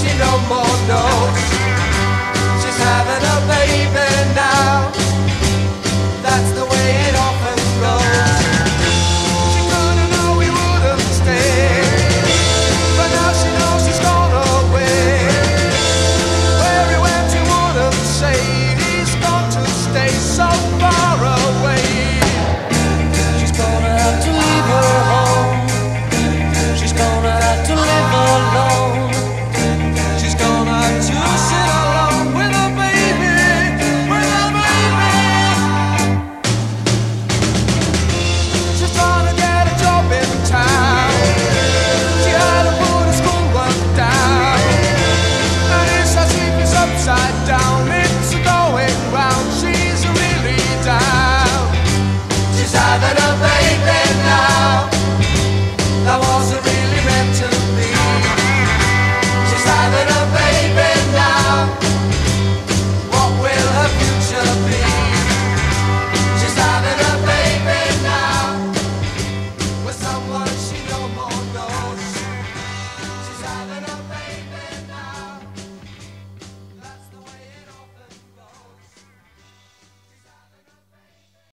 she no more, no.